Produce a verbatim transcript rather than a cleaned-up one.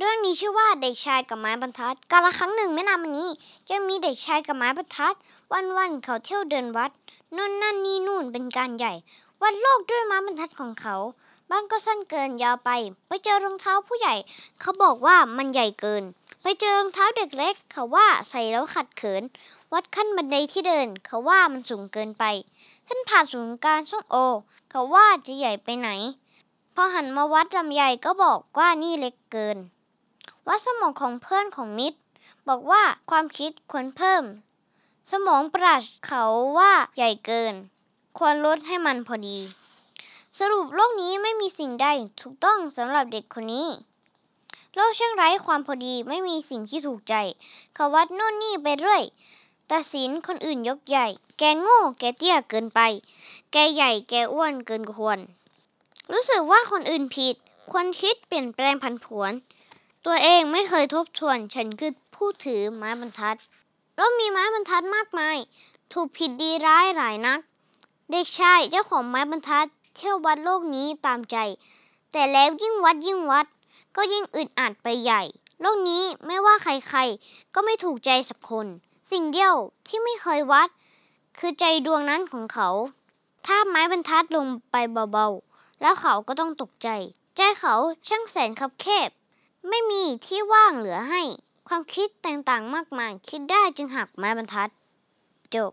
เรื่องนี้ชื่อว่าเด็กชายกับไม้บรรทัดกาลครั้งหนึ่งแม่นามนี้ยังมีเด็กชายกับไม้บรรทัดวันๆเขาเที่ยวเดินวัดนั่นนั่นนี่นู่นเป็นการใหญ่วัดโลกด้วยไม้บรรทัดของเขาบ้างก็สั้นเกินยาวไปไปเจอรองเท้าผู้ใหญ่เขาบอกว่ามันใหญ่เกินไปเจอรองเท้าเด็กเล็กเขาว่าใส่แล้วขัดเขินวัดขั้นบันไดที่เดินเขาว่ามันสูงเกินไปเส้นผ่าศูนย์กลางส้มโอเขาว่าจะใหญ่ไปไหนพอหันมาวัดลำไยก็บอกว่านี่เล็กเกินวัดสมองของเพื่อนของมิตรบอกว่าความคิดควรเพิ่มสมองปราชญ์เขาว่าใหญ่เกินควรลดให้มันพอดีสรุปโลกนี้ไม่มีสิ่งใดถูกต้องสำหรับเด็กคนนี้โลกช่างไร้ความพอดีไม่มีสิ่งที่ถูกใจเขาวัดโน่นนี่ไปเรื่อยตัดสินคนอื่นยกใหญ่แกโง่แกเตี้ยเกินไปแกใหญ่แกอ้วนเกินควรรู้สึกว่าคนอื่นผิดควรคิดเปลี่ยนแปลงผันผวนตัวเองไม่เคยทบทวนฉันคือผู้ถือไม้บรรทัดเรามีไม้บรรทัดมากมายถูกผิดดีร้ายหลายนักเด็กชายเจ้าของไม้บรรทัดเที่ยววัดโลกนี้ตามใจแต่แล้วยิ่งวัดยิ่งวัดก็ยิ่งอึดอัดไปใหญ่โลกนี้ไม่ว่าใครๆก็ไม่ถูกใจสักคนสิ่งเดียวที่ไม่เคยวัดคือใจดวงนั้นของเขาถ้าไม้บรรทัดลงไปเบาๆแล้วเขาก็ต้องตกใจใจเขาช่างแสนคับแคบไม่มีที่ว่างเหลือให้ความคิดต่างๆมากมายคิดได้จึงหักไม้บรรทัดจบ